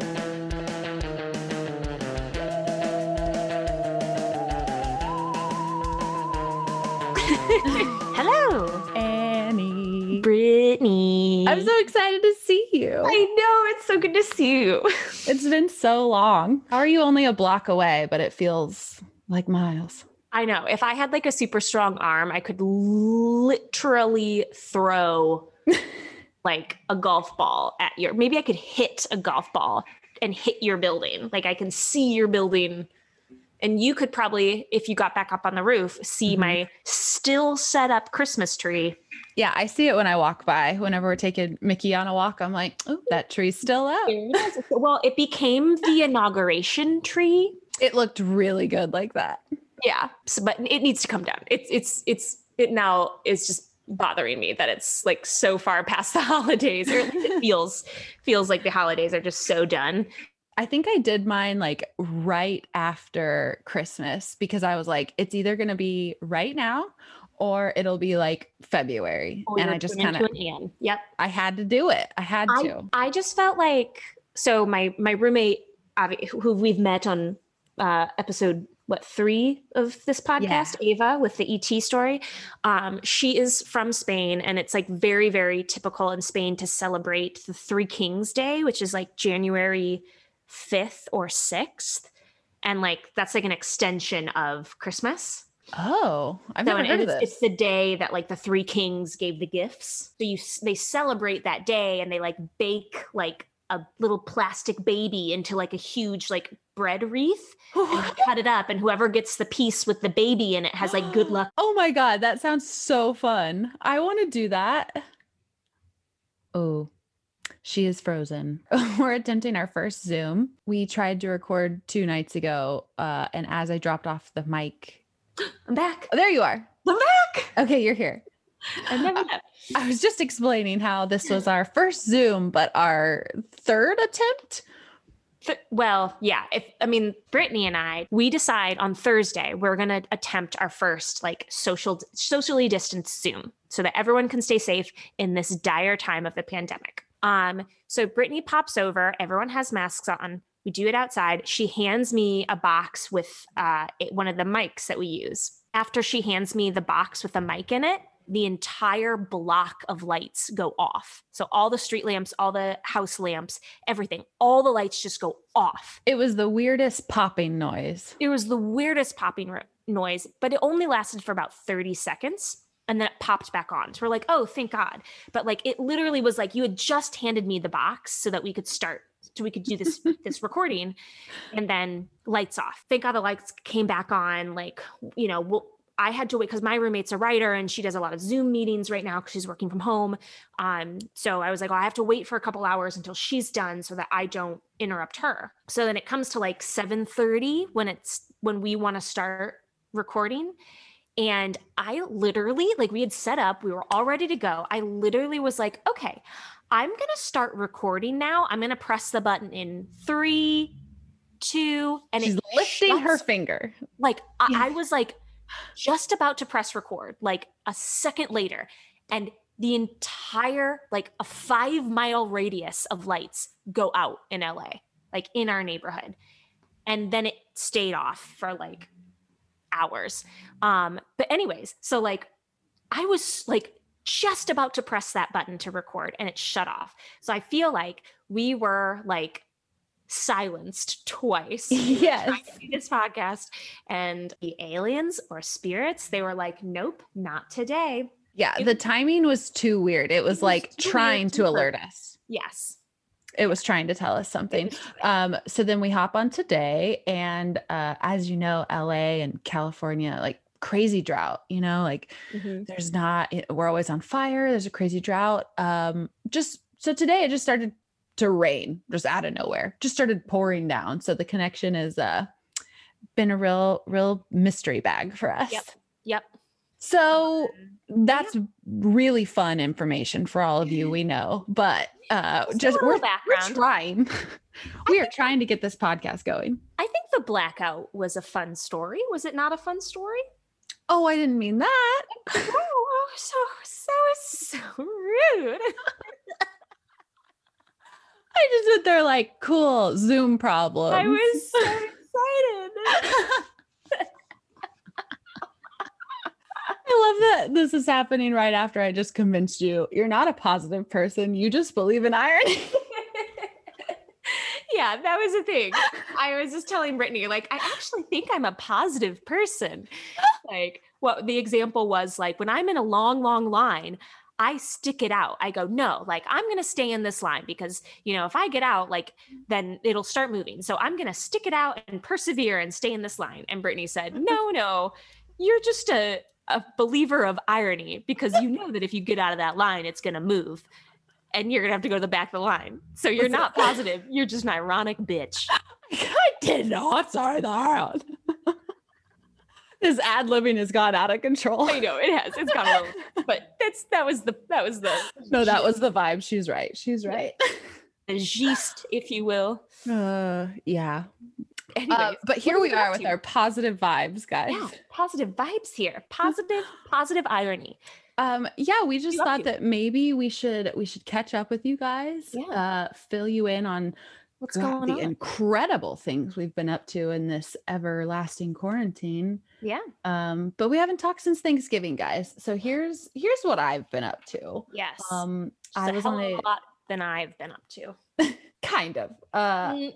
Hello, Annie. Brittany. I'm so excited to see you. I know. It's so good to see you. It's been so long. How are you only a block away, but it feels like miles? I know. If I had like a super strong arm, I could literally throw like a golf ball at your, maybe I could hit a golf ball and hit your building. Like I can see your building. And you could probably, if you got back up on the roof, see my still set up Christmas tree. Yeah, I see it when I walk by. Whenever we're taking Mickey on a walk, I'm like, oh, that tree's still up. Well, it became the inauguration tree. It looked really good like that. Yeah, so, but it needs to come down. It now is just bothering me that it's like so far past the holidays, or at least it feels like the holidays are just so done. I think I did mine like right after Christmas because I was like, it's either going to be right now or it'll be like February. Oh, and I just kind of, yep, I had to do it. I had to. I just felt like, so my roommate, Abby, who we've met on episode 3 of this podcast, yeah, Ava with the ET story. She is from Spain, and it's like very, very typical in Spain to celebrate the Three Kings Day, which is like January 5th or 6th, and like that's like an extension of Christmas. Oh, I've never heard of this. It's the day that like the three kings gave the gifts, so they celebrate that day, and they like bake like a little plastic baby into like a huge like bread wreath and cut it up, and whoever gets the piece with the baby in it has like good luck. Oh my god, that sounds so fun. I want to do that. Oh, she is frozen. We're attempting our first Zoom. We tried to record 2 nights ago, and as I dropped off the mic, I'm back. Oh, there you are. I'm back. Okay, you're here. I was just explaining how this was our first Zoom, but our 3rd attempt. Well, yeah. Brittany and I, we decide on Thursday we're going to attempt our first like socially distanced Zoom so that everyone can stay safe in this dire time of the pandemic. So Brittany pops over, everyone has masks on. We do it outside. She hands me a box with, one of the mics that we use. After she hands me the box with the mic in it, the entire block of lights go off. So all the street lamps, all the house lamps, everything, all the lights just go off. It was the weirdest popping noise. But it only lasted for about 30 seconds. And then it popped back on. So we're like, oh, thank God. But like, it literally was like, you had just handed me the box so that we could start, so we could do this, this recording, and then lights off. Thank God the lights came back on. Like, you know, I had to wait because my roommate's a writer and she does a lot of Zoom meetings right now because she's working from home. So I was like, well, I have to wait for a couple hours until she's done so that I don't interrupt her. So then it comes to like 7:30 when we want to start recording. And I literally, like we had set up, we were all ready to go. I literally was like, okay, I'm going to start recording now. I'm going to press the button in 3, 2, and she's lifting her finger. Like I was like just about to press record, like a second later. And the entire, like a 5-mile radius of lights go out in LA, like in our neighborhood. And then it stayed off for like hours. But anyways, so like I was like just about to press that button to record and it shut off. So I feel like we were like silenced twice. Yes. Trying to do this podcast, and the aliens or spirits, they were like, nope, not today. Yeah. The timing was too weird. It was like trying to alert us. Yes. It was trying to tell us something. So then we hop on today, and as you know, LA and California, like crazy drought, you know, like there's not, we're always on fire. There's a crazy drought. So today it just started to rain just out of nowhere, just started pouring down. So the connection has been a real mystery bag for us. Yep. So that's really fun information for all of you, we know, but just we're trying to get this podcast going. I think the blackout was a fun story. Was it not a fun story? Oh, I didn't mean that. Oh, so rude. I just went there like, cool, Zoom problem. I was so excited. I love that this is happening right after I just convinced you you're not a positive person. You just believe in irony. Yeah, that was the thing. I was just telling Brittany, like, I actually think I'm a positive person. Like, well, the example was like, when I'm in a long line, I stick it out. I go, no, like I'm going to stay in this line because, you know, if I get out, like then it'll start moving. So I'm going to stick it out and persevere and stay in this line. And Brittany said, no, you're just a believer of irony, because you know that if you get out of that line, it's going to move and you're going to have to go to the back of the line. So you're not positive. You're just an ironic bitch. I did not. Sorry, the hard. This ad-libbing has gone out of control. I know it has. It's gone a little, but that was the no, that was the vibe. She's right. The gist, if you will. Yeah. Anyway, but here we are with our positive vibes, guys. Yeah, positive vibes here. Positive irony. Yeah, we just thought that maybe we should catch up with you guys. Yeah. Fill you in on what's going on. The incredible things we've been up to in this everlasting quarantine. Yeah. But we haven't talked since Thanksgiving, guys. So here's what I've been up to. Yes. I was on a lot than I've been up to. Kind of.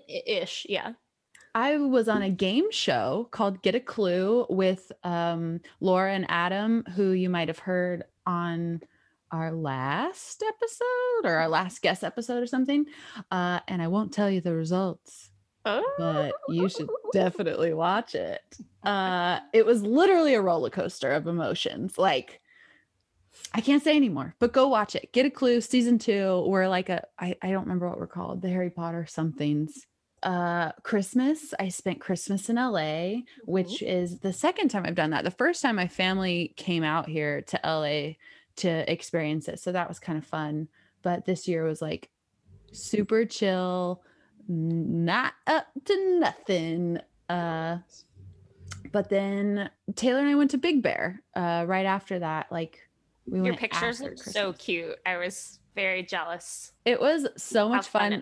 Ish. Yeah. I was on a game show called Get a Clue with Laura and Adam, who you might have heard on our last episode or our last guest episode or something. And I won't tell you the results, but you should definitely watch it. It was literally a roller coaster of emotions. Like, I can't say anymore, but go watch it. Get a Clue season 2. We're like I don't remember what we're called, the Harry Potter somethings. Christmas. I spent Christmas in LA, which is the second time I've done that. The first time my family came out here to LA to experience it. So that was kind of fun. But this year was like super chill, not up to nothing. But then Taylor and I went to Big Bear right after that. Like we went. Your pictures look so cute. I was very jealous. It was so much fun.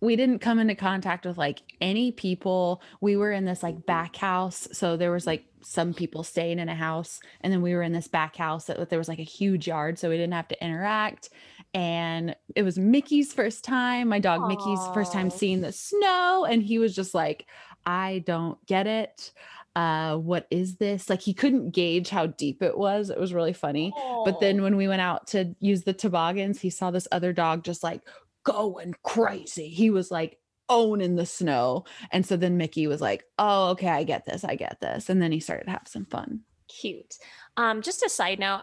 We didn't come into contact with like any people. We were in this like back house. So there was like some people staying in a house, and then we were in this back house that there was like a huge yard. So we didn't have to interact. And it was Mickey's first time, my dog. Aww. Mickey's first time seeing the snow. And he was just like, I don't get it. What is this? Like he couldn't gauge how deep it was. It was really funny. Oh. But then when we went out to use the toboggans, he saw this other dog just like going crazy. He was like owning the snow. And so then Mickey was like, oh, okay, I get this. And then he started to have some fun. Cute. Just a side note,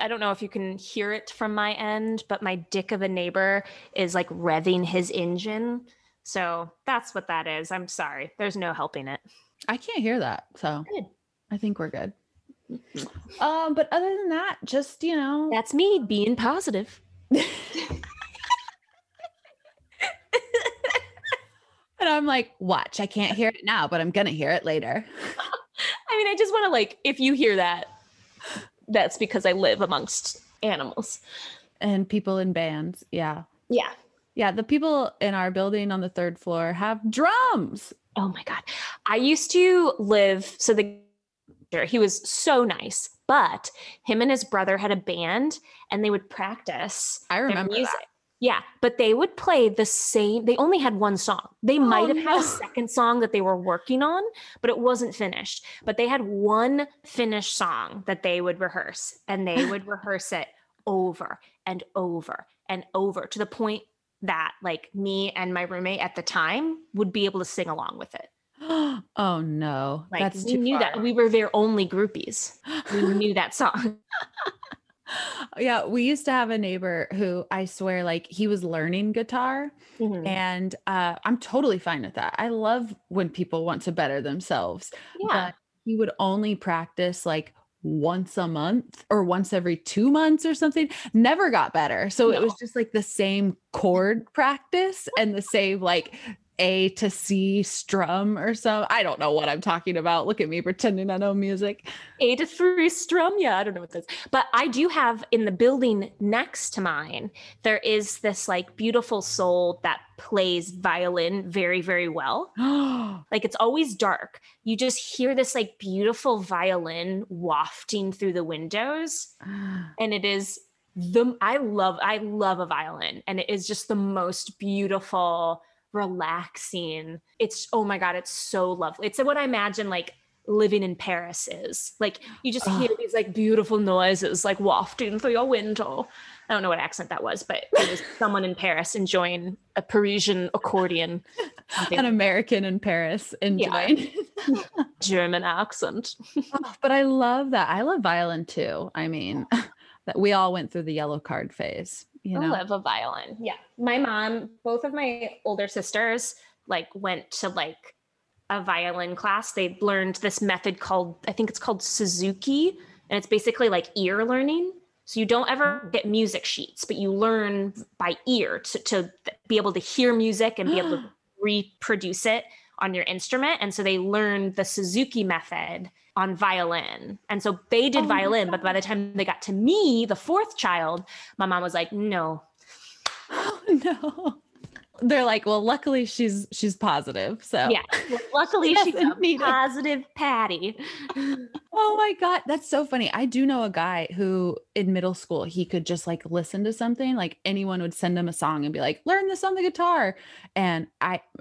I don't know if you can hear it from my end, but my dick of a neighbor is like revving his engine. So that's what that is. I'm sorry. There's no helping it. I can't hear that. So good. I think we're good. But other than that, just, you know, that's me being positive. And I'm like, watch, I can't hear it now, but I'm going to hear it later. I mean, I just want to like, if you hear that, that's because I live amongst animals. And people in bands. Yeah. Yeah. Yeah. The people in our building on the third floor have drums. Oh my God. I used to live. So he was so nice, but him and his brother had a band and they would practice. I remember their music. That. Yeah, but they would play the same. They only had one song. They might have had a second song that they were working on, but it wasn't finished. But they had one finished song that they would rehearse, and they would rehearse it over and over and over to the point that like me and my roommate at the time would be able to sing along with it. Oh no. Like, that's we too knew far. That we were their only groupies. We knew that song. Yeah. We used to have a neighbor who I swear, like he was learning guitar and, I'm totally fine with that. I love when people want to better themselves. Yeah. But he would only practice like once a month or once every 2 months or something, never got better. So it was just like the same chord practice and the same, like A to C strum or so. I don't know what I'm talking about. Look at me pretending I know music. A to three strum. Yeah, I don't know what that's. But I do have in the building next to mine, there is this like beautiful soul that plays violin very, very well. Like it's always dark. You just hear this like beautiful violin wafting through the windows. And it is I love a violin. And it is just the most beautiful, relaxing. It's, oh my God, it's so lovely. It's what I imagine like living in Paris is. Like you just hear these like beautiful noises like wafting through your window. I don't know what accent that was, but it was someone in Paris enjoying a Parisian accordion. Something. An American in Paris enjoying. Yeah. German accent. Oh, but I love that. I love violin too. I mean, that we all went through the yellow card phase. You know? I love a violin. Yeah. My mom, both of my older sisters, like went to like a violin class. They learned this method called, I think it's called Suzuki. And it's basically like ear learning. So you don't ever get music sheets, but you learn by ear to be able to hear music and be able to reproduce it on your instrument. And so they learned the Suzuki method on violin. And so they did violin, but by the time they got to me, the fourth child, my mom was like, no. Oh, no. They're like, well, luckily she's positive. So yeah, well, luckily she's a positive Patty. Oh my God. That's so funny. I do know a guy who in middle school, he could just like listen to something, like anyone would send him a song and be like, learn this on the guitar. And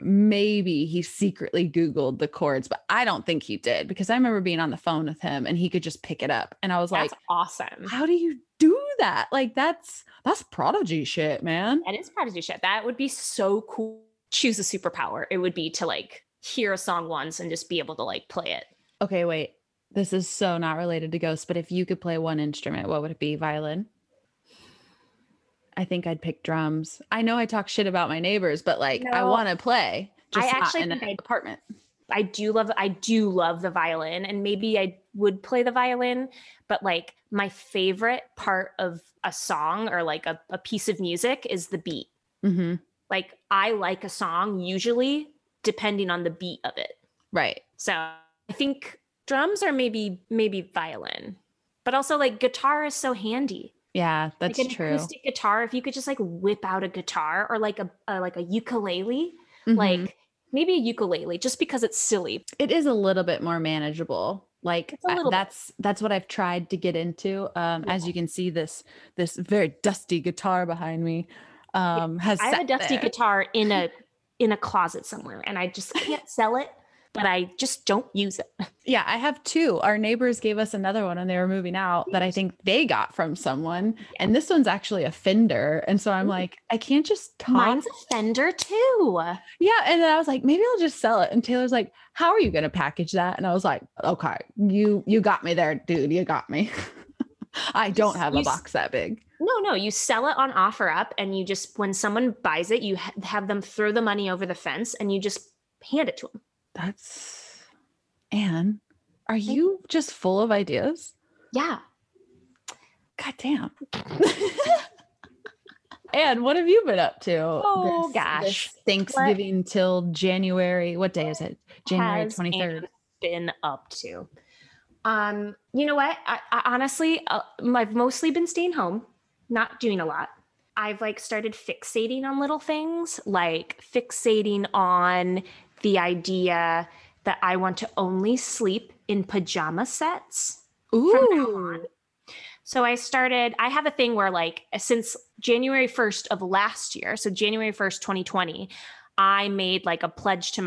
maybe he secretly Googled the chords, but I don't think he did because I remember being on the phone with him and he could just pick it up. And I was like, that's awesome. How do you do that? Like that's prodigy shit, man. That is prodigy shit. That would be so cool. Choose a superpower. It would be to like hear a song once and just be able to like play it. Okay, wait. This is so not related to ghosts, but if you could play one instrument, what would it be? Violin? I think I'd pick drums. I know I talk shit about my neighbors, but like I want to play. Just I actually not in an apartment. I do love the violin, and maybe I would play the violin, but like my favorite part of a song or like a piece of music is the beat. Mm-hmm. Like I like a song usually depending on the beat of it. Right. So I think drums or maybe violin, but also like guitar is so handy. Yeah, that's like an true. Acoustic guitar. If you could just like whip out a guitar or like a ukulele, mm-hmm. like maybe a ukulele, just because it's silly. It is a little bit more manageable. Like that's what I've tried to get into. As you can see, this very dusty guitar behind me has. I have a dusty guitar in a closet somewhere, and I just can't sell it. But I just don't use it. Yeah, I have two. Our neighbors gave us another one when they were moving out that I think they got from someone. And this one's actually a Fender. And so I'm like, I can't just toss. Mine's a Fender too. Yeah. And then I was like, maybe I'll just sell it. And Taylor's like, how are you going to package that? And I was like, okay, you got me there, dude. You got me. I don't have a box that big. No, you sell it on OfferUp and you just, when someone buys it, you have them throw the money over the fence and you just hand it to them. That's Anne. Are you just full of ideas? Yeah. God damn. Anne, what have you been up to? Oh, gosh. Thanksgiving till January. What day is it? January 23rd. Been up to? You know what? I honestly, I've mostly been staying home, not doing a lot. I've like started fixating on little things, like fixating on the idea that I want to only sleep in pajama sets. Ooh. From now on. So I have a thing where like since January 1st of last year, so January 1st, 2020, I made like a pledge to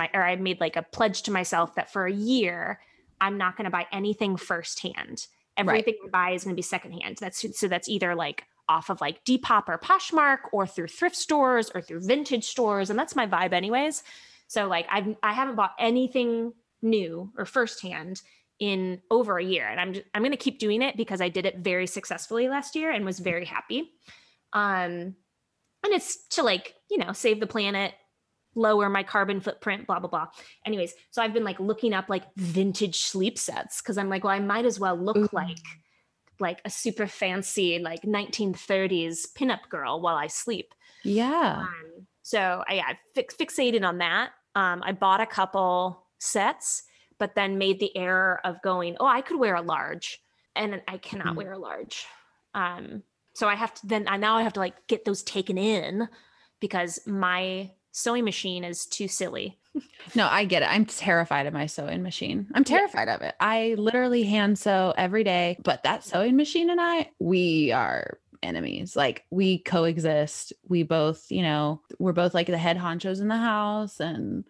myself that for a year, I'm not going to buy anything firsthand. Everything I buy is going to be secondhand. That's either like off of like Depop or Poshmark or through thrift stores or through vintage stores. And that's my vibe anyways. So like I haven't bought anything new or firsthand in over a year. And I'm going to keep doing it because I did it very successfully last year and was very happy. And it's to like, you know, save the planet, lower my carbon footprint, blah, blah, blah. Anyways. So I've been like looking up like vintage sleep sets. Cause I'm like, well, I might as well look like a super fancy, like 1930s pinup girl while I sleep. Yeah. So I fixated on that. I bought a couple sets, but then made the error of going, oh, I could wear a large, and I cannot wear a large. So I have to, I have to like get those taken in because my sewing machine is too silly. No, I get it. I'm terrified of my sewing machine. I'm terrified of it. I literally hand sew every day, but that sewing machine and we are enemies. Like we coexist. We both, you know, we're both like the head honchos in the house and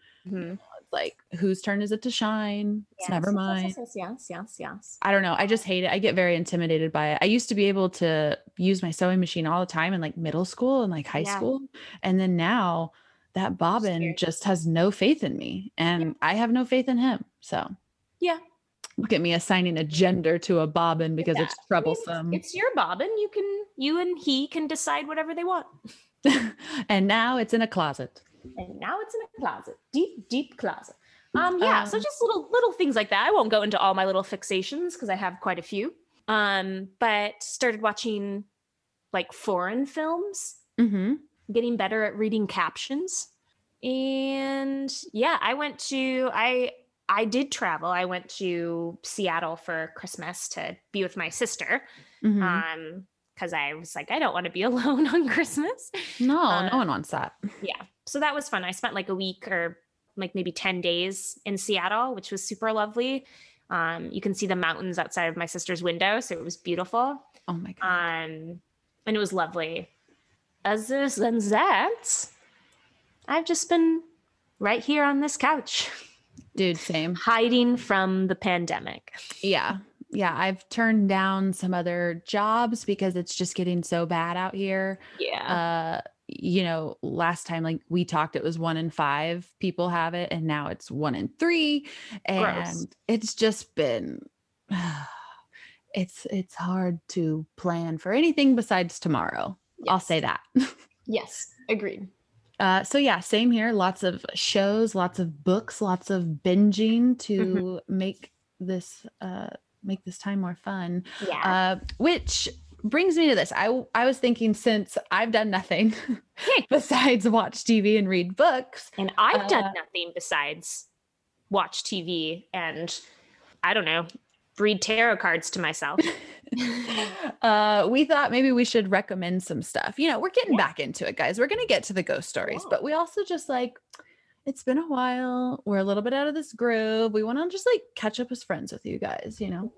like whose turn is it to shine? Yes, it's never mine. Yes. I don't know. I just hate it. I get very intimidated by it. I used to be able to use my sewing machine all the time in like middle school and like high school. And then now that bobbin just has no faith in me and I have no faith in him. So look at me assigning a gender to a bobbin because it's troublesome. I mean, it's your bobbin. You and he can decide whatever they want. And now it's in a closet. Deep, deep closet. So just little things like that. I won't go into all my little fixations because I have quite a few. But started watching like foreign films, getting better at reading captions. And I did travel. I went to Seattle for Christmas to be with my sister. Because I was like, I don't want to be alone on Christmas. No, no one wants that. Yeah. So that was fun. I spent like a week or like maybe 10 days in Seattle, which was super lovely. You can see the mountains outside of my sister's window. So it was beautiful. Oh my God. And it was lovely. Other than that, I've just been right here on this couch. Dude, same. Hiding from the pandemic. Yeah. Yeah, I've turned down some other jobs because it's just getting so bad out here. Yeah. You know, last time, like we talked, it was 1 in 5 people have it. And now it's 1 in 3. And gross. It's just been, it's hard to plan for anything besides tomorrow. Yes. I'll say that. Yes. Agreed. So yeah, same here. Lots of shows, lots of books, lots of binging to make this time more fun. Yeah. Which brings me to this. I was thinking, since I've done nothing besides watch TV and read books. And I've done nothing besides watch TV and, I don't know, read tarot cards to myself. We thought maybe we should recommend some stuff. You know, we're getting back into it, guys. We're going to get to the ghost stories, but we also just like, it's been a while. We're a little bit out of this groove. We want to just like catch up as friends with you guys, you know?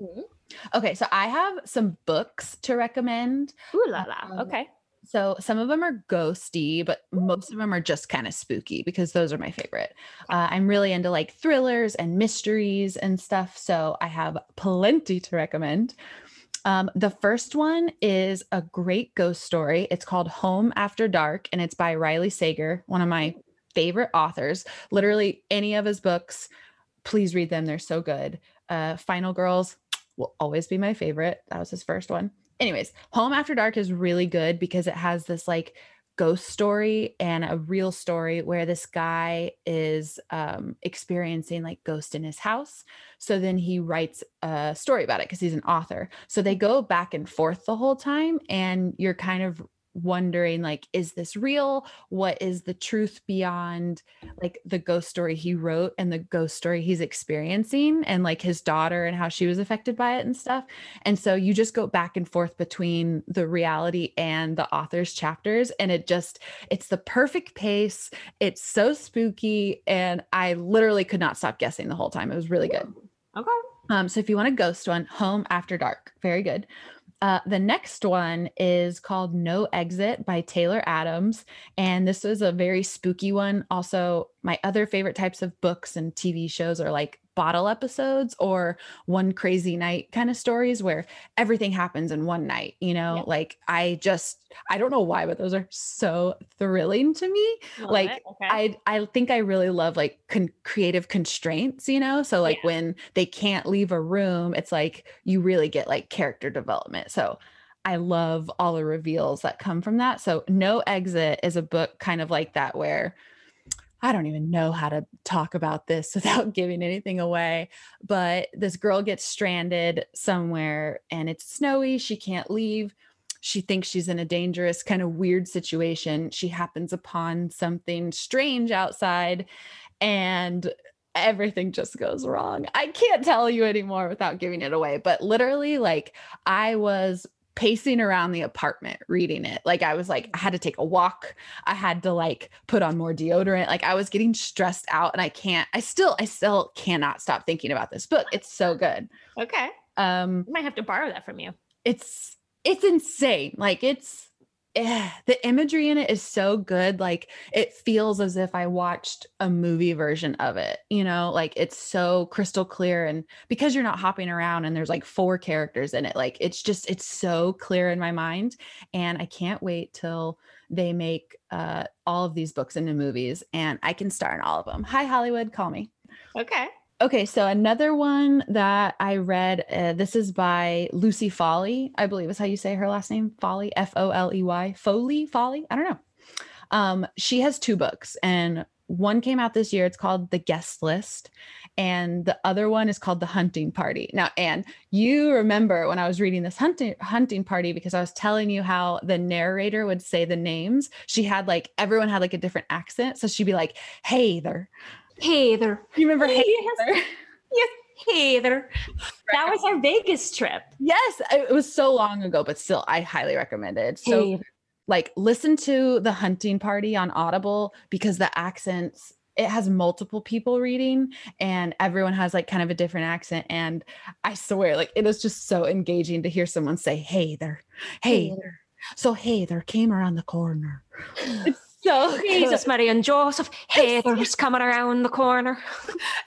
Okay. So I have some books to recommend. Ooh la la. Okay. So some of them are ghosty, but most of them are just kind of spooky because those are my favorite. I'm really into like thrillers and mysteries and stuff. So I have plenty to recommend. The first one is a great ghost story. It's called Home After Dark and it's by Riley Sager, one of my favorite authors. Literally any of his books, please read them. They're so good. Final Girls will always be my favorite. That was his first one. Anyways, Home After Dark is really good because it has this like ghost story and a real story where this guy is experiencing like ghosts in his house. So then he writes a story about it because he's an author. So they go back and forth the whole time and you're kind of wondering, like, is this real? What is the truth beyond like the ghost story he wrote and the ghost story he's experiencing, and like his daughter and how she was affected by it and stuff. And so you just go back and forth between the reality and the author's chapters. And it's the perfect pace. It's so spooky. And I literally could not stop guessing the whole time. It was really good. Okay. So if you want a ghost one, Home After Dark. Very good. The next one is called No Exit by Taylor Adams. And this was a very spooky one. Also, my other favorite types of books and TV shows are like bottle episodes or one crazy night kind of stories where everything happens in one night, you know, yeah. Like I don't know why, but those are so thrilling to me. Love like it. Okay. I think I really love like creative constraints, you know? So like when they can't leave a room, it's like, you really get like character development. So I love all the reveals that come from that. So No Exit is a book kind of like that, where I don't even know how to talk about this without giving anything away, but this girl gets stranded somewhere and it's snowy. She can't leave. She thinks she's in a dangerous kind of weird situation. She happens upon something strange outside and everything just goes wrong. I can't tell you anymore without giving it away, but literally like I was pacing around the apartment reading it. Like I was like, I had to take a walk. I had to like put on more deodorant. Like I was getting stressed out and I still cannot stop thinking about this book. It's so good. Okay. You might have to borrow that from you. It's insane. Like the imagery in it is so good. Like it feels as if I watched a movie version of it, you know, like it's so crystal clear. And because you're not hopping around and there's like 4 characters in it, like it's so clear in my mind. And I can't wait till they make all of these books into movies and I can star in all of them. Hi, Hollywood, call me. Okay. Okay, so another one that I read, this is by Lucy Foley, I believe is how you say her last name, Foley, F-O-L-E-Y, Foley, Foley, I don't know. She has 2 books, and one came out this year, it's called The Guest List, and the other one is called The Hunting Party. Now, Anne, you remember when I was reading this hunting Party, because I was telling you how the narrator would say the names, everyone had like a different accent, so she'd be like, hey there. Hey there. You remember Hey there? Yes. Hey there. That was our Vegas trip. Yes. It was so long ago, but still, I highly recommend it. So like listen to The Hunting Party on Audible, because the accents, it has multiple people reading and everyone has like kind of a different accent. And I swear, like it is just so engaging to hear someone say, hey there, hey there. So hey there came around the corner. So Jesus, Mary and Joseph, Heather's coming around the corner.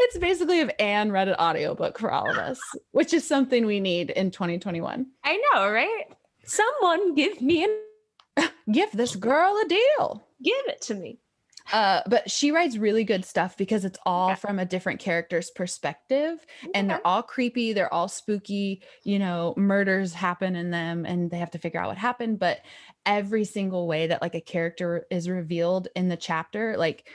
It's basically if Anne read an audiobook for all of us, which is something we need in 2021. I know, right? Someone give this girl a deal. Give it to me. But she writes really good stuff because it's all from a different character's perspective, and they're all creepy. They're all spooky, you know, murders happen in them and they have to figure out what happened. But every single way that like a character is revealed in the chapter, like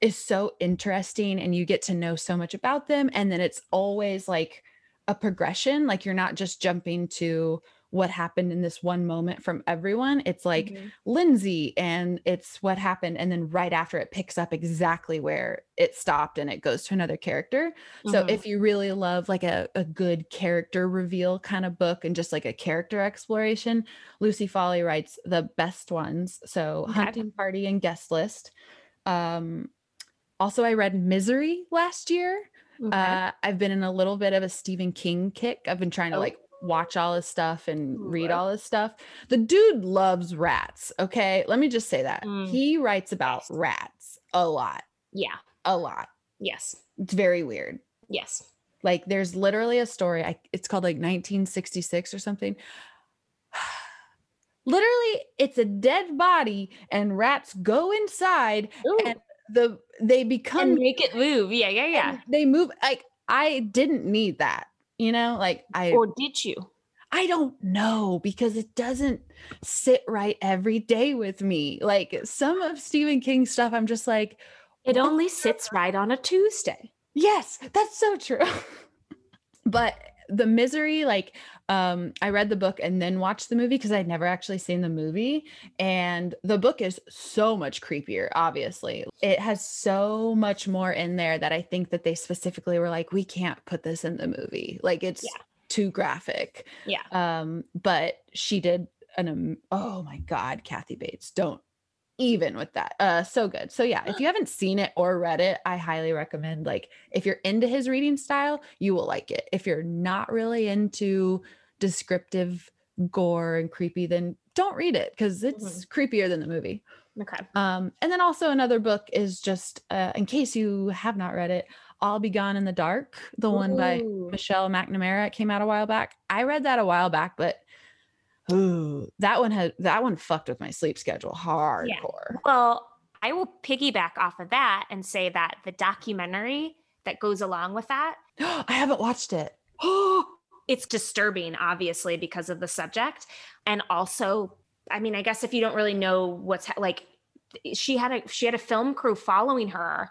is so interesting and you get to know so much about them. And then it's always like a progression. Like you're not just jumping to what happened in this one moment from everyone. It's like Lindsay and it's what happened. And then right after it picks up exactly where it stopped and it goes to another character. So if you really love like a good character reveal kind of book and just like a character exploration, Lucy Foley writes the best ones. So Hunting Party and Guest List. Also I read Misery last year. I've been in a little bit of a Stephen King kick. I've been trying to like watch all his stuff and read all his stuff. The dude loves rats. Okay. Let me just say that. He writes about rats a lot. Yeah. A lot. Yes. It's very weird. Yes. Like there's literally a story. It's called like 1966 or something. Literally it's a dead body and rats go inside and they become and make it move. Yeah. Yeah. Yeah. They move. Like I didn't need that. You know, like or did you? I don't know, because it doesn't sit right every day with me. Like some of Stephen King's stuff, I'm just like, it only sits right on a Tuesday. Yes, that's so true. But the Misery, like, I read the book and then watched the movie because I'd never actually seen the movie. And the book is so much creepier, obviously. It has so much more in there that I think that they specifically were like, we can't put this in the movie. Like, it's too graphic. Yeah. But she did oh my God, Kathy Bates. Don't even with that. So good. So yeah, if you haven't seen it or read it, I highly recommend, like, if you're into his reading style, you will like it. If you're not really into descriptive gore and creepy, then don't read it because it's creepier than the movie. Okay. And then also another book is just, in case you have not read it, All Be Gone in the Dark, the one by Michelle McNamara. It came out a while back. I read that a while back, but that one fucked with my sleep schedule hardcore. Yeah. Well, I will piggyback off of that and say that the documentary that goes along with that, I haven't watched it. It's disturbing, obviously, because of the subject. And also, I mean, I guess if you don't really know what's like, she had a film crew following her,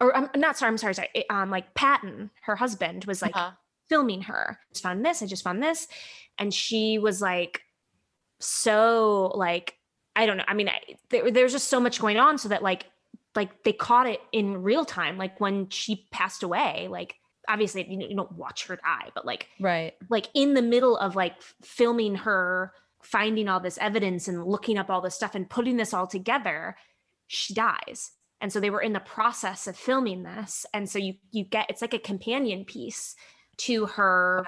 or like Patton, her husband, was like filming her. I just found this. And she was like, so like, I don't know. I mean, there's just so much going on so that like they caught it in real time. Like when she passed away, like obviously you don't watch her die, but like, right. Like in the middle of like filming her, finding all this evidence and looking up all this stuff and putting this all together, she dies. And so they were in the process of filming this. And so you get, it's like a companion piece to her,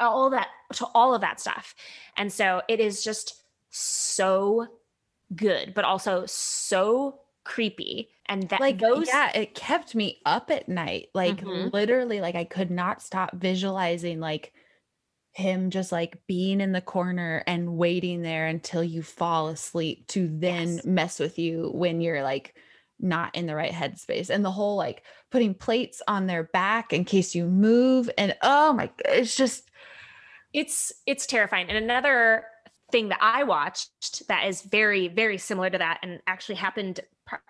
all that, to all of that stuff. And so it is just so good, but also so creepy. And that, like, it kept me up at night. Like literally, like I could not stop visualizing like him just like being in the corner and waiting there until you fall asleep to then mess with you when you're like not in the right headspace, and the whole like putting plates on their back in case you move. And oh my God, it's just, it's terrifying. And another thing that I watched that is very, very similar to that and actually happened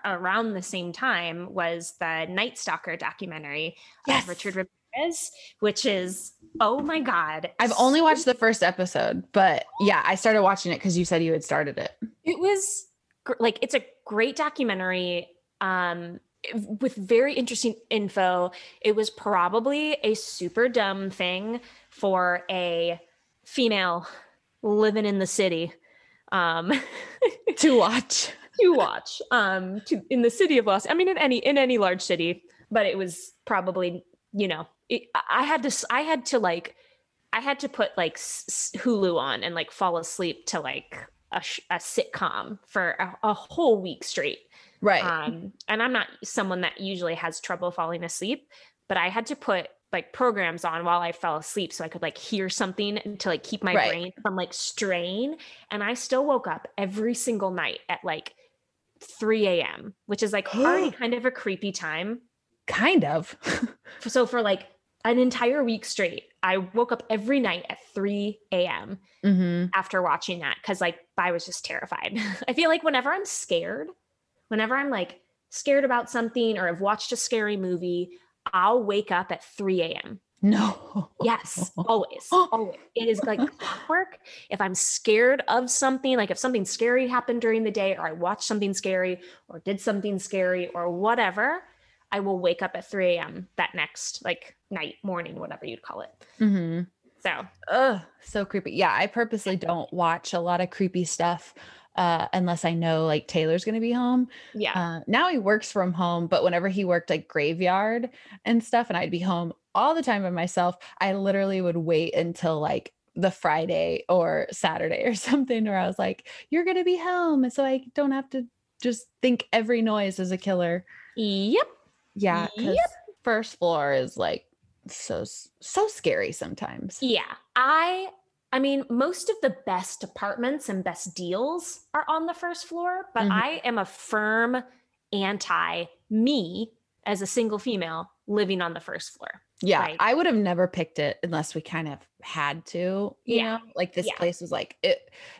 around the same time was the Night Stalker documentary of Richard Ramirez, which is, oh my God. I've only watched the first episode, but yeah, I started watching it because you said you had started it. It was like, it's a great documentary with very interesting info. It was probably a super dumb thing for a female living in the city to watch in the city of Los. I mean, in any large city, but it was probably, you know, I had to put like Hulu on and like fall asleep to like a sitcom for a whole week straight. Right. And I'm not someone that usually has trouble falling asleep, but I had to put like programs on while I fell asleep so I could like hear something to like keep my brain from like straying. And I still woke up every single night at like 3 a.m., which is like already kind of a creepy time. Kind of. So for like an entire week straight, I woke up every night at 3 a.m. After watching that because like I was just terrified. I feel like whenever I'm like scared about something or I've watched a scary movie, I'll wake up at 3 a.m. No. Yes. Always. It is like clockwork. If I'm scared of something, like if something scary happened during the day or I watched something scary or did something scary or whatever, I will wake up at 3 a.m. that next like night, morning, whatever you'd call it. So, so creepy. Yeah. I purposely don't watch a lot of creepy stuff unless I know like Taylor's going to be home. Yeah. Now he works from home, but whenever he worked like graveyard and stuff and I'd be home all the time by myself, I literally would wait until like the Friday or Saturday or something where I was like, you're going to be home. So I don't have to just think every noise is a killer. Yep. Yeah, because first floor is like so scary sometimes. Yeah, I mean, most of the best apartments and best deals are on the first floor, but I am a firm anti me as a single female living on the first floor. Yeah, like, I would have never picked it unless we kind of had to, you know, like this place was like,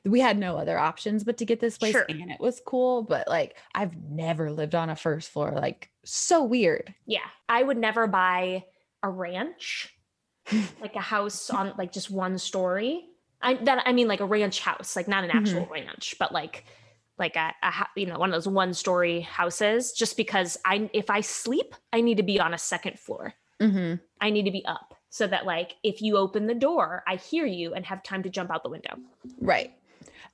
we had no other options but to get this place and it was cool. But like, I've never lived on a first floor. Like so weird. Yeah. I would never buy a ranch like a house on like just one story. I mean like a ranch house, like not an actual ranch, but like a you know, one of those one-story houses, just because if I sleep, I need to be on a second floor. Mm-hmm. I need to be up so that like if you open the door, I hear you and have time to jump out the window. Right.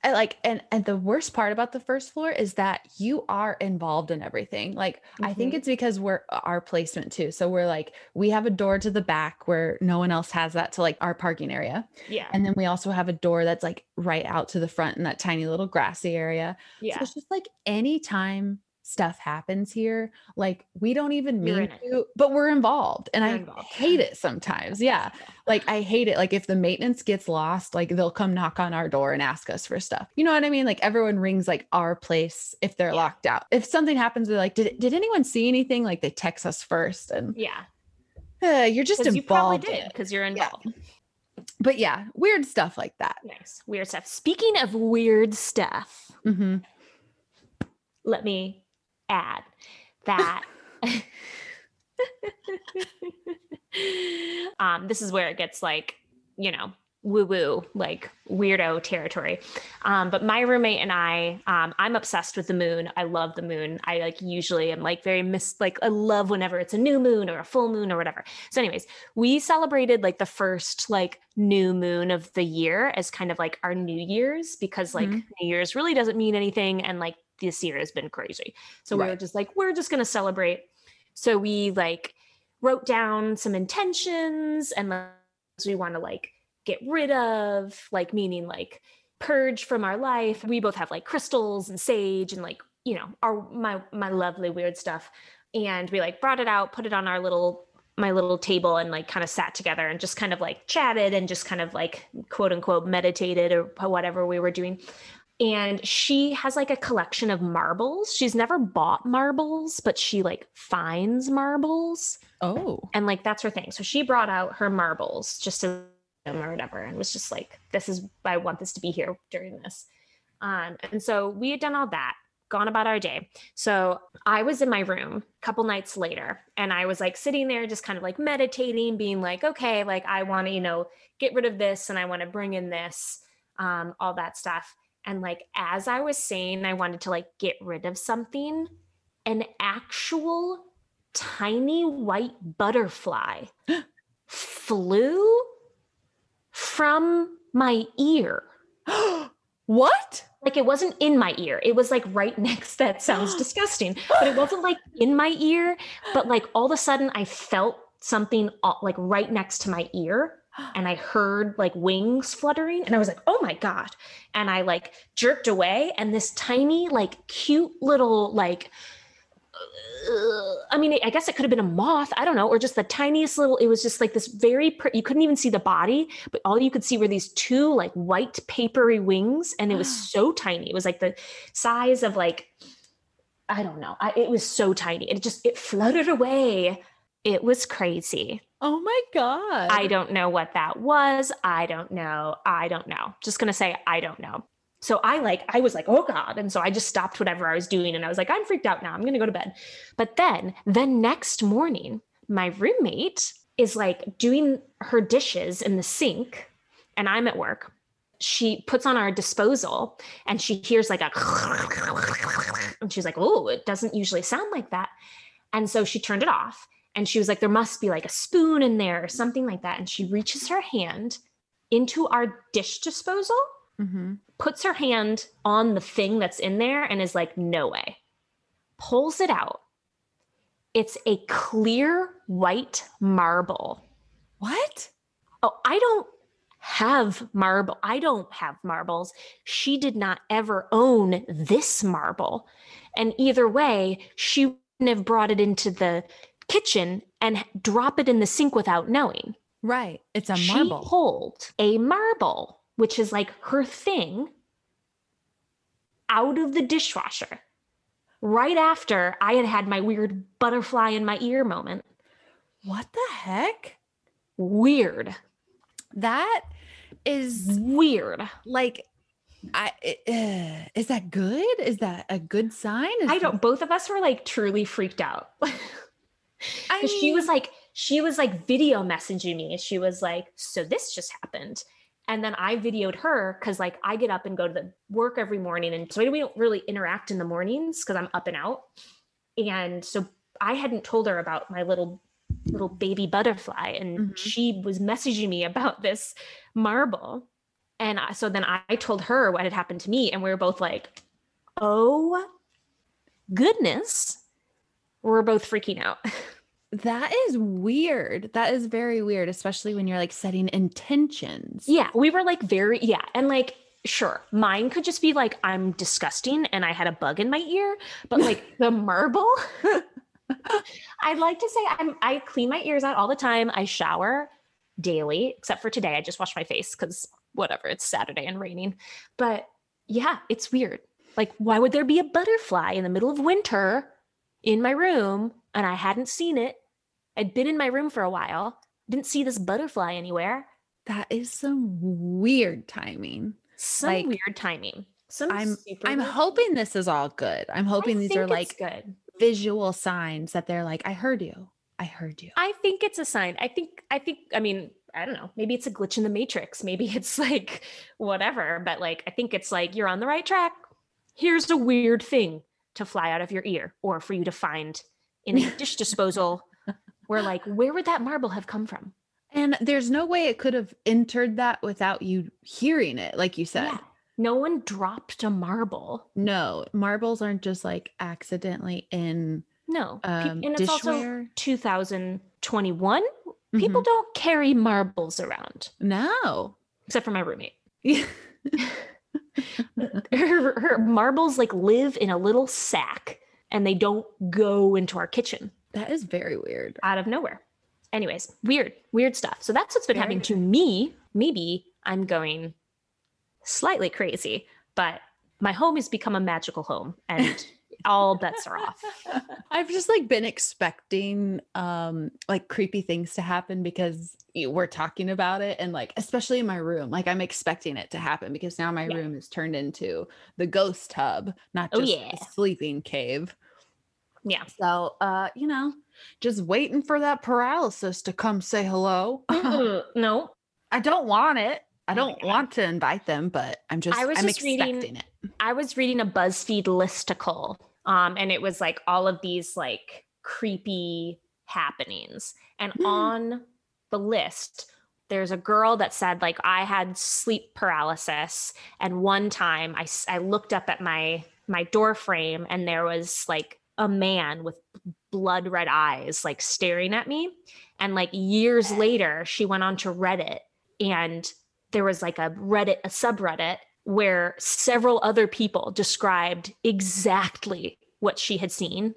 I like, and the worst part about the first floor is that you are involved in everything. Like, mm-hmm. I think it's because we're our placement too. So we're like, we have a door to the back where no one else has that to like our parking area. Yeah. And then we also have a door that's like right out to the front in that tiny little grassy area. Yeah. So it's just like anytime stuff happens here, like we don't even mean to, but we're involved. And I hate it sometimes. Yeah. Like I hate it. Like if the maintenance gets lost, like they'll come knock on our door and ask us for stuff. You know what I mean? Like everyone rings like our place if they're locked out. If something happens, they're like, did anyone see anything? Like they text us first. And yeah, you're just involved. You probably did because you're involved. Yeah. But yeah, weird stuff like that. Nice. Weird stuff. Speaking of weird stuff, let me add that this is where it gets like, you know, woo-woo, like weirdo territory. But my roommate and I, I'm obsessed with the moon. I love the moon. I like usually am like very I love whenever it's a new moon or a full moon or whatever. So anyways, we celebrated like the first like new moon of the year as kind of like our New Year's, because like New Year's really doesn't mean anything. And like this year has been crazy. So we were just like, we're just going to celebrate. So we like wrote down some intentions and like, we want to like get rid of, like meaning like purge from our life. We both have like crystals and sage and like, you know, my lovely weird stuff. And we like brought it out, put it on my little table and like kind of sat together and just kind of like chatted and just kind of like quote unquote meditated or whatever we were doing. And she has like a collection of marbles. She's never bought marbles, but she like finds marbles. Oh. And like, that's her thing. So she brought out her marbles just to them or whatever. And was just like, I want this to be here during this. And so we had done all that, gone about our day. So I was in my room a couple nights later and I was like sitting there just kind of like meditating, being like, okay, like I want to, you know, get rid of this and I want to bring in this, all that stuff. And like, as I was saying, I wanted to like get rid of something, an actual tiny white butterfly flew from my ear. What? Like it wasn't in my ear. It was like right next. That sounds disgusting, but it wasn't like in my ear, but like all of a sudden I felt something like right next to my ear. And I heard like wings fluttering and I was like, oh my God. And I like jerked away. And this tiny, like cute little, like, I mean, I guess it could have been a moth. I don't know. Or just the tiniest little, it was just like this very, you couldn't even see the body, but all you could see were these two like white papery wings. And it was so tiny. It was like the size of like, I don't know. It was so tiny. It floated away. It was crazy. Oh my God. I don't know what that was. I don't know. Just going to say, I don't know. So I was like, oh God. And so I just stopped whatever I was doing. And I was like, I'm freaked out now. I'm going to go to bed. But then the next morning, my roommate is like doing her dishes in the sink and I'm at work. She puts on our disposal and she hears like a, and she's like, oh, it doesn't usually sound like that. And so she turned it off. And she was like, there must be like a spoon in there or something like that. And she reaches her hand into our dish disposal, puts her hand on the thing that's in there and is like, no way. Pulls it out. It's a clear white marble. What? Oh, I don't have marbles. She did not ever own this marble. And either way, she wouldn't have brought it into the kitchen and drop it in the sink without knowing. Right. It's a marble. She pulled a marble, which is like her thing, out of the dishwasher right after I had had my weird butterfly in my ear moment. What the heck? Weird. That is weird. Like, is that good? Is that a good sign? Both of us were like truly freaked out. She was like, she was like video messaging me and she was like, so this just happened. And then I videoed her because like I get up and go to the work every morning. And so we don't really interact in the mornings because I'm up and out. And so I hadn't told her about my little baby butterfly. And she was messaging me about this marble. And so then I told her what had happened to me. And we were both like, oh, goodness. We're both freaking out. That is weird. That is very weird, especially when you're like setting intentions. Yeah, we were like yeah. And like, sure, mine could just be like, I'm disgusting and I had a bug in my ear, but like the marble, I'd like to say I clean my ears out all the time. I shower daily, except for today. I just wash my face because whatever, it's Saturday and raining. But yeah, it's weird. Like, why would there be a butterfly in the middle of winter in my room? And I hadn't seen it. I'd been in my room for a while. Didn't see this butterfly anywhere. That is some weird timing. I'm hoping this is all good. I'm hoping these are like good visual signs that they're like, I heard you. I heard you. I think it's a sign. I mean, I don't know. Maybe it's a glitch in the matrix. Maybe it's like whatever. But like, I think it's like, you're on the right track. Here's a weird thing to fly out of your ear or for you to find in a dish disposal. We're like, where would that marble have come from? And there's no way it could have entered that without you hearing it. Like you said, yeah. No one dropped a marble. No, marbles aren't just like accidentally in. No. And it's dishware. Also 2021. People don't carry marbles around. No. Except for my roommate. her marbles like live in a little sack. And they don't go into our kitchen. That is very weird. Out of nowhere. Anyways, weird stuff. So that's what's been happening to me. Maybe I'm going slightly crazy, but my home has become a magical home and all bets are off. I've just like been expecting like creepy things to happen because we're talking about it. And like, especially in my room, like I'm expecting it to happen because now my room is turned into the ghost hub, not just a sleeping cave. Yeah. So, you know, just waiting for that paralysis to come say hello. No, I don't want it. I don't want to invite them, but I'm expecting it. I was reading a BuzzFeed listicle. And it was like all of these like creepy happenings. And on the list, there's a girl that said like, I had sleep paralysis. And one time I looked up at my door frame and there was like a man with blood red eyes, like staring at me. And like years later, she went on to Reddit and there was like a subreddit where several other people described exactly what she had seen.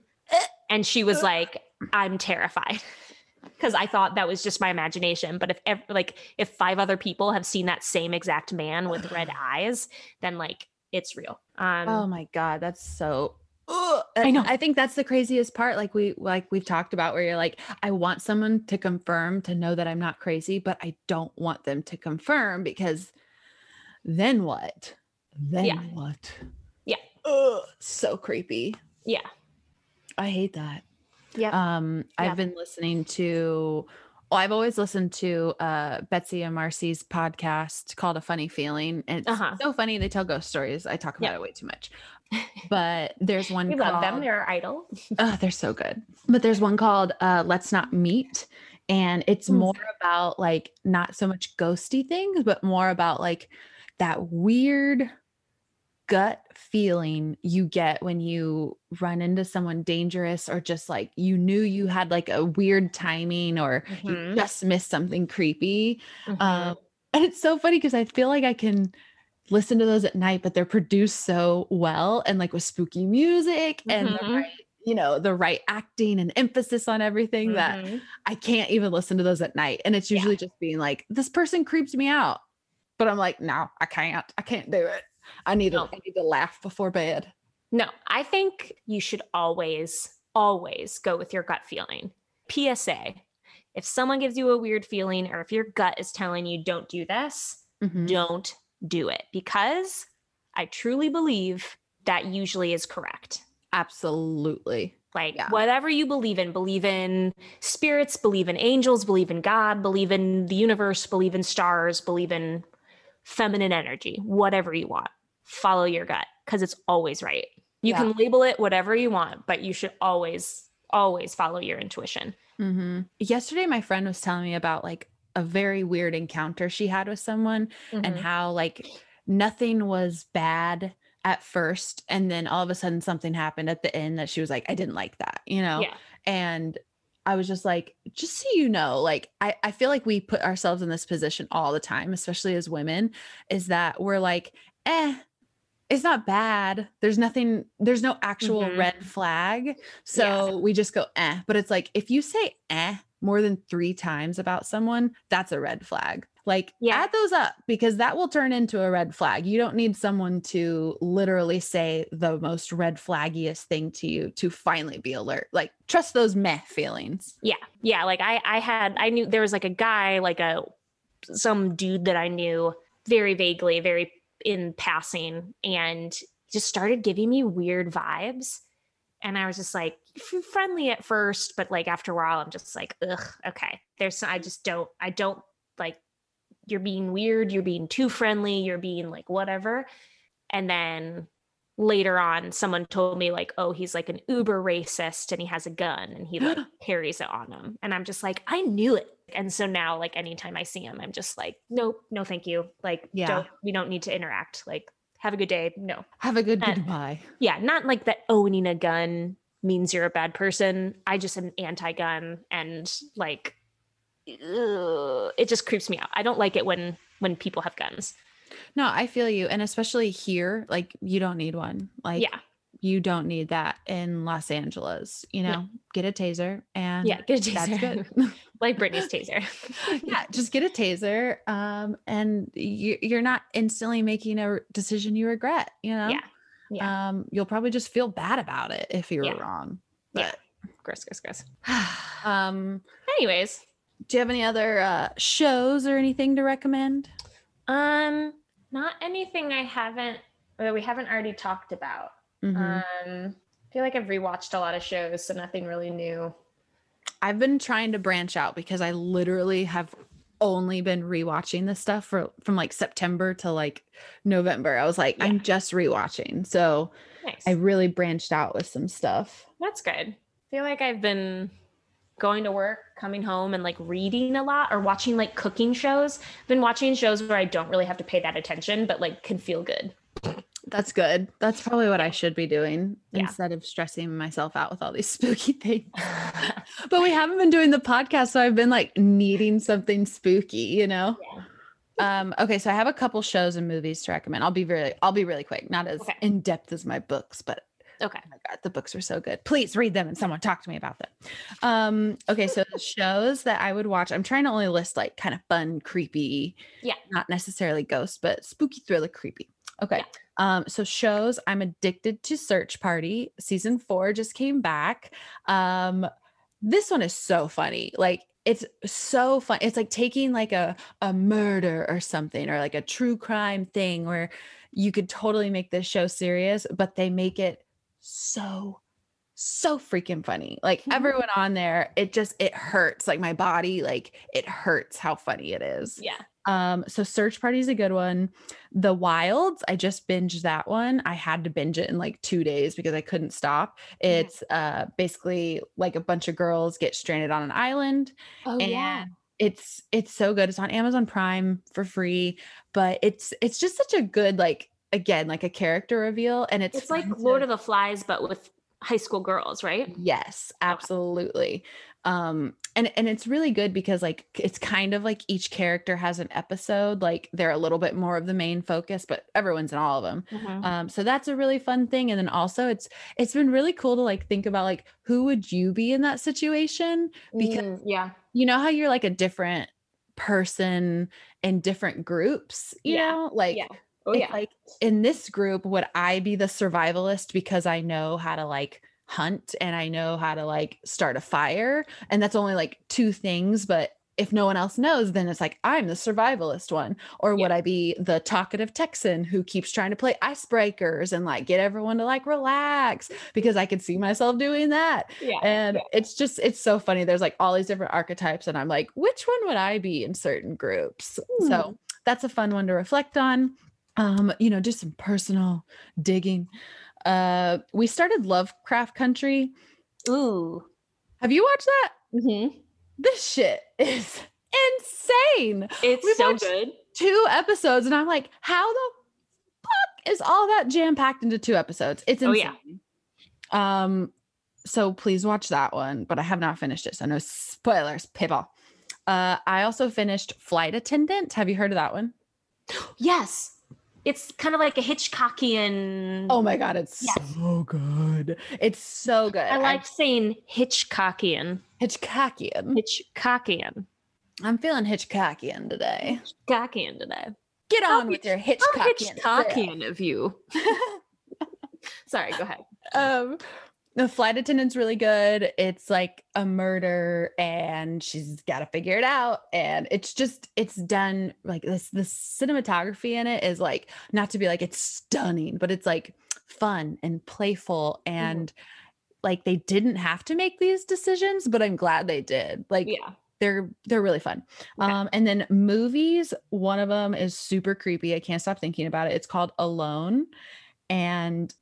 And she was like, I'm terrified. Because I thought that was just my imagination. But if five other people have seen that same exact man with red eyes, then like it's real. Oh my God, that's so. I know. I think that's the craziest part. Like we've talked about where you're like, I want someone to confirm to know that I'm not crazy, but I don't want them to confirm because then what? What? Yeah. So creepy. Yeah. I hate that. Yeah. I've been listening to, I've always listened to Betsy and Marcy's podcast called A Funny Feeling. And it's so funny. They tell ghost stories. I talk about it way too much. But there's one we love them. They're our idol. Oh, they're so good. But there's one called Let's Not Meet. And it's more about like not so much ghosty things, but more about like that weird gut feeling you get when you run into someone dangerous or just like you knew you had like a weird timing or you just missed something creepy. And it's so funny because I feel like I can listen to those at night, but they're produced so well and like with spooky music and the right, you know, the right acting and emphasis on everything that I can't even listen to those at night. And it's usually just being like, this person creeps me out, but I'm like, no, I can't do it. I need to laugh before bed. No, I think you should always go with your gut feeling. PSA. If someone gives you a weird feeling or if your gut is telling you don't do this, don't do it because I truly believe that usually is correct. Absolutely. Like whatever you believe in spirits, believe in angels, believe in God, believe in the universe, believe in stars, believe in feminine energy, whatever you want. Follow your gut because it's always right. You can label it whatever you want, but you should always, always follow your intuition. Mm-hmm. Yesterday, my friend was telling me about like a very weird encounter she had with someone and how like nothing was bad at first. And then all of a sudden something happened at the end that she was like, I didn't like that, you know? Yeah. And I was just like, just so you know, like, I feel like we put ourselves in this position all the time, especially as women, is that we're like, it's not bad. There's nothing, there's no actual red flag. So we just go, but it's like, if you say more than 3 times about someone, that's a red flag. Like add those up because that will turn into a red flag. You don't need someone to literally say the most red flaggiest thing to you to finally be alert. Like trust those meh feelings. Yeah. Yeah. Like I knew there was like a guy, like some dude that I knew very vaguely, very in passing, and just started giving me weird vibes. And I was just like friendly at first, but like after a while, I'm just like, ugh, okay. I don't like, you're being weird, you're being too friendly, you're being like whatever. And then later on, someone told me like, oh, he's like an uber racist and he has a gun and he like carries it on him. And I'm just like, I knew it. And so now like anytime I see him, I'm just like, nope, no, thank you. Like, we don't need to interact. Like, have a good day. No. Have a good goodbye. Yeah. Not like that owning a gun means you're a bad person. I just am anti-gun and like, it just creeps me out. I don't like it when people have guns. No, I feel you. And especially here, like you don't need one. Like you don't need that in Los Angeles, you know, get a taser and get a taser. That's good. Like Britney's taser. Just get a taser. And you're not instantly making a decision you regret, you know? Yeah. You'll probably just feel bad about it if you were wrong. But gross. Anyways. Do you have any other shows or anything to recommend? Not anything that we haven't already talked about. Mm-hmm. I feel like I've rewatched a lot of shows, so nothing really new. I've been trying to branch out because I literally have only been rewatching this stuff from like September to like November. I was like, I'm just rewatching. So nice. I really branched out with some stuff. That's good. I feel like I've been going to work, coming home, and like reading a lot or watching like cooking shows. I've been watching shows where I don't really have to pay that attention, but like can feel good. That's good. That's probably what I should be doing instead of stressing myself out with all these spooky things. But we haven't been doing the podcast, so I've been like needing something spooky, you know? Yeah. Okay. So I have a couple shows and movies to recommend. I'll be really quick, not as in depth as my books, but okay. Oh my God, the books were so good. Please read them and someone talk to me about them. Okay. So the shows that I would watch, I'm trying to only list like kind of fun, creepy, not necessarily ghost, but spooky, thriller, creepy. Okay. Yeah. So shows, I'm addicted to Search Party. Season 4 just came back. This one is so funny. Like, it's so fun. It's like taking like a murder or something, or like a true crime thing where you could totally make this show serious, but they make it so freaking funny. Like everyone on there, it hurts. Like my body, like it hurts how funny it is. Yeah. So Search Party is a good one. The Wilds, I just binged that one. I had to binge it in like 2 days because I couldn't stop. It's basically like a bunch of girls get stranded on an island. Oh, and yeah. It's so good. It's on Amazon Prime for free, but it's just such a good, like, again, like a character reveal. And it's like Lord of the Flies, but with high school girls, right? Yes, absolutely. And it's really good because like, it's kind of like each character has an episode, like they're a little bit more of the main focus, but everyone's in all of them. Mm-hmm. So that's a really fun thing. And then also it's been really cool to like, think about like, who would you be in that situation? Because you know how you're like a different person in different groups, you know, like, like in this group, would I be the survivalist because I know how to like hunt and I know how to like start a fire? And that's only like 2 things, but if no one else knows, then it's like, I'm the survivalist one. Or would I be the talkative Texan who keeps trying to play icebreakers and like get everyone to like relax, because I could see myself doing that. Yeah. And it's just, it's so funny. There's like all these different archetypes and I'm like, which one would I be in certain groups? So that's a fun one to reflect on. You know, just some personal digging. We started Lovecraft Country. Ooh. Have you watched that? Mm-hmm. This shit is insane. It's so good. 2 episodes. And I'm like, how the fuck is all that jam packed into 2 episodes? It's insane. Oh, yeah. So please watch that one, but I have not finished it. So no spoilers, people. I also finished Flight Attendant. Have you heard of that one? Yes. It's kind of like a Hitchcockian. Oh my God. It's so good. It's so good. I like saying Hitchcockian. Hitchcockian. I'm feeling Hitchcockian today. Get on with your Hitchcockian. Hitchcockian of you. Sorry, go ahead. The flight attendant's really good. It's like a murder and she's got to figure it out. And it's just, it's done like this, the cinematography in it is like, not to be like, it's stunning, but it's like fun and playful. And like, they didn't have to make these decisions, but I'm glad they did. Like, they're really fun. Okay. And then movies, one of them is super creepy. I can't stop thinking about it. It's called Alone. And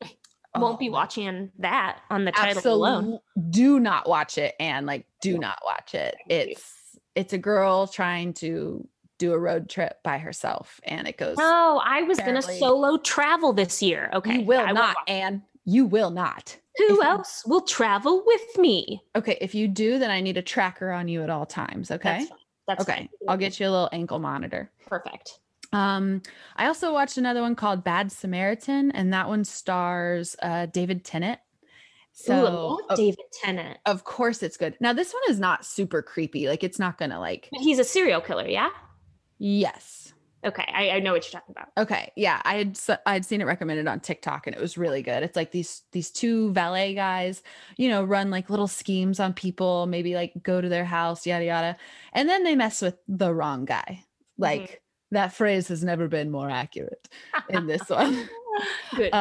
won't be watching that on the title alone. Do not watch it, Anne. Like, do not watch it. It's a girl trying to do a road trip by herself, and it goes. No, I was going to solo travel this year. Okay, you will not, Anne. You will not. Who else will travel with me? Okay, if you do, then I need a tracker on you at all times. Okay, that's okay. Fine. I'll get you a little ankle monitor. Perfect. I also watched another one called Bad Samaritan, and that one stars David Tennant. So ooh, I love David Tennant. Of course it's good. Now this one is not super creepy. Like it's not gonna like. But he's a serial killer, yeah? Yes. Okay. I know what you're talking about. Okay. Yeah. I'd seen it recommended on TikTok and it was really good. It's like these 2 valet guys, you know, run like little schemes on people, maybe like go to their house, yada, yada. And then they mess with the wrong guy. Like, that phrase has never been more accurate in this one. Good.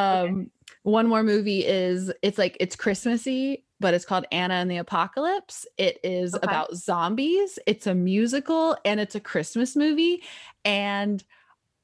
One more movie is, it's Christmassy, but it's called Anna and the Apocalypse. It is about zombies. It's a musical and it's a Christmas movie. And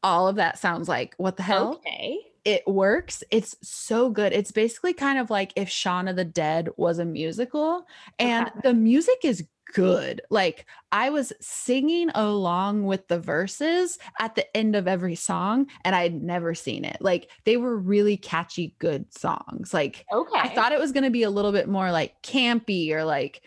all of that sounds like, what the hell? Okay. It works. It's so good. It's basically kind of like if Shaun of the Dead was a musical, and the music is good. Like I was singing along with the verses at the end of every song, and I had never seen it. Like they were really catchy, good songs. Like I thought it was going to be a little bit more like campy or like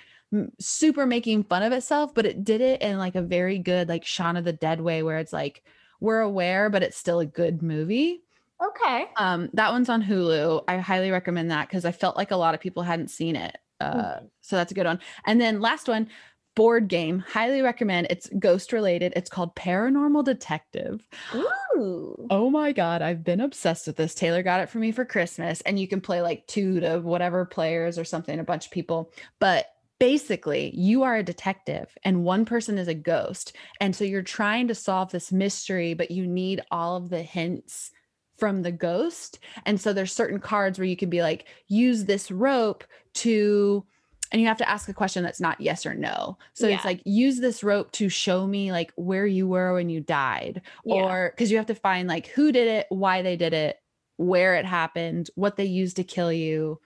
super making fun of itself, but it did it in like a very good, like Shaun of the Dead way, where it's like, we're aware, but it's still a good movie. Okay. That one's on Hulu. I highly recommend that because I felt like a lot of people hadn't seen it. So that's a good one. And then last one, board game, highly recommend. It's ghost related. It's called Paranormal Detective. Ooh. Oh my God. I've been obsessed with this. Taylor got it for me for Christmas, and you can play like 2 to whatever players or something, a bunch of people, but basically you are a detective and one person is a ghost. And so you're trying to solve this mystery, but you need all of the hints from the ghost. And so there's certain cards where you can be like, use this rope to, and you have to ask a question that's not yes or no. So it's like, use this rope to show me like where you were when you died, or because you have to find like who did it, why they did it, where it happened, what they used to kill you,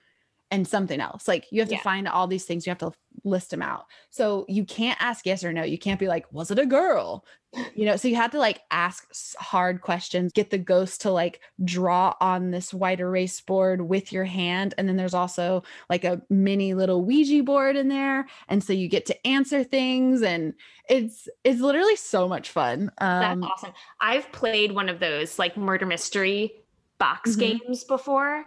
and something else. Like you have to find all these things. You have to list them out. So you can't ask yes or no. You can't be like, was it a girl? You know, so you have to like ask hard questions, get the ghost to like draw on this white erase board with your hand. And then there's also like a mini little Ouija board in there. And so you get to answer things, and it's literally so much fun. That's awesome. I've played one of those like murder mystery box games before.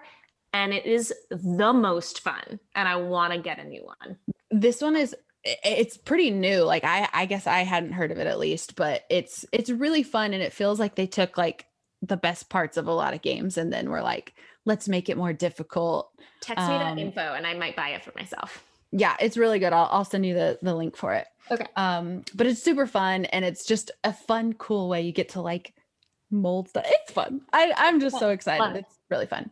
And it is the most fun. And I want to get a new one. This one is, it's pretty new. Like, I guess I hadn't heard of it at least, but it's really fun. And it feels like they took like the best parts of a lot of games and then we're like, let's make it more difficult. Text me that info and I might buy it for myself. Yeah, it's really good. I'll send you the link for it. Okay. But it's super fun, and it's just a fun, cool way you get to like mold stuff. It's fun. I'm just so excited. Fun. It's really fun.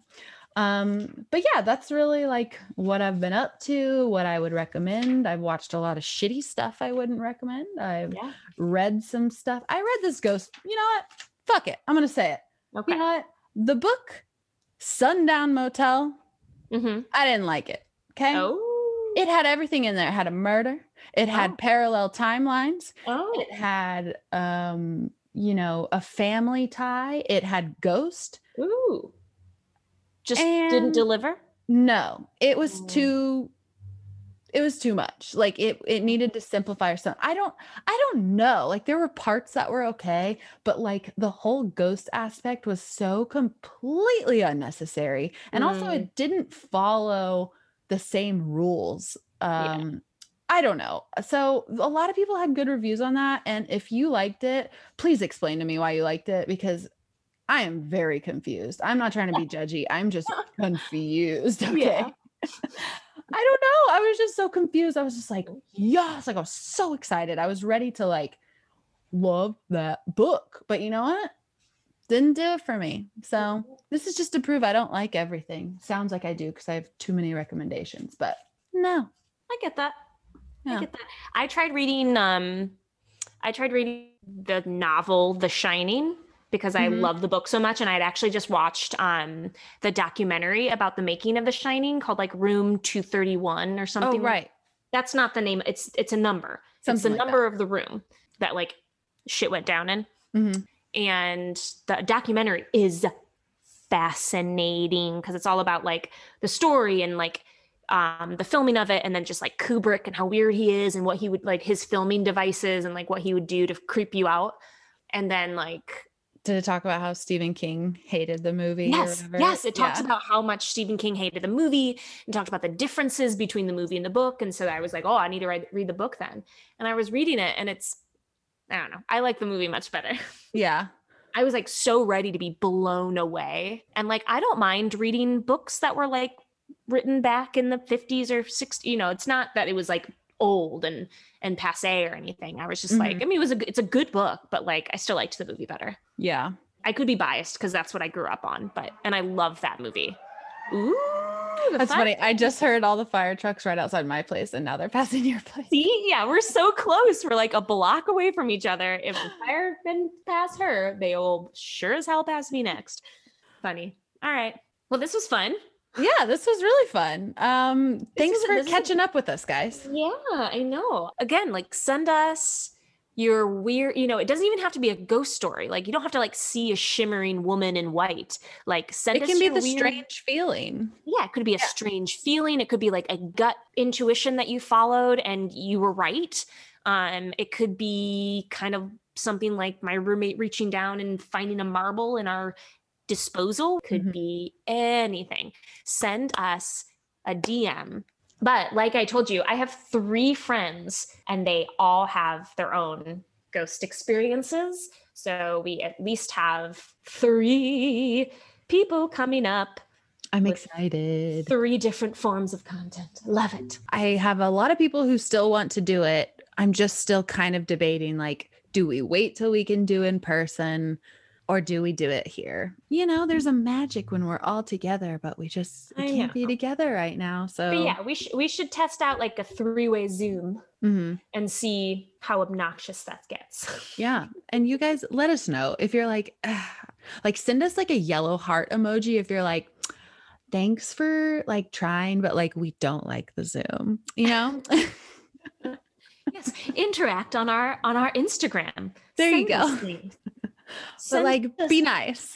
But yeah, that's really like what I've been up to, what I would recommend. I've watched a lot of shitty stuff I wouldn't recommend. I've read some stuff. I read this ghost. You know what? Fuck it. I'm going to say it. Okay. You know what? The book Sundown Motel. Mm-hmm. I didn't like it. Okay. Oh. It had everything in there. It had a murder. It had parallel timelines. Oh. It had, a family tie. It had ghost. Ooh. Just and didn't deliver? No, it was too much. Like it needed to simplify or something. I don't know. Like there were parts that were okay, but like the whole ghost aspect was so completely unnecessary. And also it didn't follow the same rules. I don't know. So a lot of people had good reviews on that. And if you liked it, please explain to me why you liked it, because I am very confused. I'm not trying to be judgy. I'm just confused. Okay. Yeah. I don't know. I was just so confused. I was just like, yes. Like I was so excited. I was ready to like love that book, but you know what? Didn't do it for me. So this is just to prove I don't like everything. Sounds like I do because I have too many recommendations, but no. I get that. Yeah. I get that. I tried reading the novel, The Shining, because I love the book so much. And I'd actually just watched the documentary about the making of The Shining called like Room 231 or something. Oh, right. That's not the name. It's a number. Something it's the like number that. Of the room that like shit went down in. Mm-hmm. And the documentary is fascinating because it's all about like the story and like the filming of it, and then just like Kubrick and how weird he is and what he would like his filming devices and like what he would do to creep you out. And then like, did it talk about how Stephen King hated the movie? Yes, or yes. It talks about how much Stephen King hated the movie and talked about the differences between the movie and the book. And so I was like, oh, I need to read the book then. And I was reading it and it's, I don't know. I like the movie much better. Yeah. I was like so ready to be blown away. And like, I don't mind reading books that were like written back in the 50s or 60s. You know, it's not that it was like old and passé or anything. I was just like, I mean, it's a good book, but like, I still liked the movie better. Yeah. I could be biased because that's what I grew up on, and I love that movie. Ooh. That's funny. I just heard all the fire trucks right outside my place and now they're passing your place. See? Yeah. We're so close. We're like a block away from each other. If the fire can pass her, they will sure as hell pass me next. Funny. All right. Well, this was fun. Yeah, this was really fun. Thanks for catching up with us, guys. Yeah, I know. Again, like send us your weird, it doesn't even have to be a ghost story. Like you don't have to like see a shimmering woman in white. Like send us your weird. It can be the strange feeling. Yeah, it could be a strange feeling. It could be like a gut intuition that you followed and you were right. It could be kind of something like my roommate reaching down and finding a marble in our disposal. Could be anything. Send us a DM. But like I told you, I have 3 friends and they all have their own ghost experiences. So we at least have 3 people coming up. I'm excited. 3 different forms of content. Love it. I have a lot of people who still want to do it. I'm just still kind of debating, like, do we wait till we can do in person? Or do we do it here? You know, there's a magic when we're all together, but we can't be together right now. So but yeah, we should test out like a 3-way Zoom and see how obnoxious that gets. Yeah. And you guys let us know if you're like, send us like a yellow heart emoji. If you're like, thanks for like trying, but like, we don't like the Zoom, you know? Yes. Interact on our Instagram. There send you go. So like, be nice.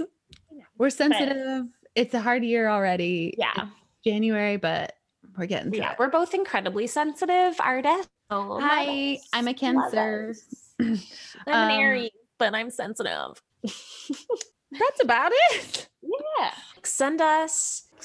We're sensitive. It's a hard year already. Yeah. January, but we're getting through. Yeah, we're both incredibly sensitive artists. Oh, hi, I'm a Cancer. I'm an Aries, but I'm sensitive. That's about it. Yeah. Send us a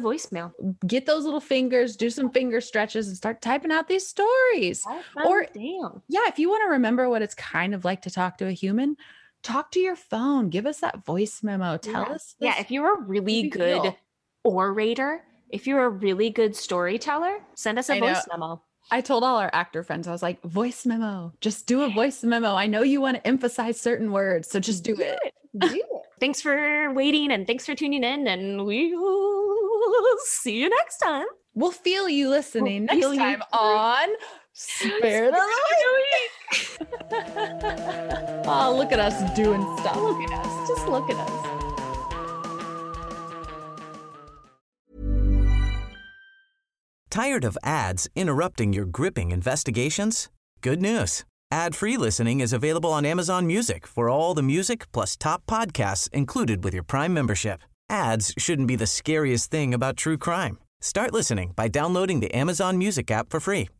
voicemail. Get those little fingers, do some finger stretches and start typing out these stories. Or damn. Yeah, if you want to remember what it's kind of like to talk to a human, talk to your phone. Give us that voice memo. Tell us. Yeah. If you're a really good orator, If you're a really good storyteller, send us a voice memo. I told all our actor friends, I was like, voice memo, just do a voice memo. I know you want to emphasize certain words, so just do it. Thanks for waiting, and thanks for tuning in, and we'll see you next time. We'll feel you listening next time on Spare the Week. Oh, look at us doing stuff. Look at us. Just look at us. Tired of ads interrupting your gripping investigations? Good news. Ad-free listening is available on Amazon Music for all the music plus top podcasts included with your Prime membership. Ads shouldn't be the scariest thing about true crime. Start listening by downloading the Amazon Music app for free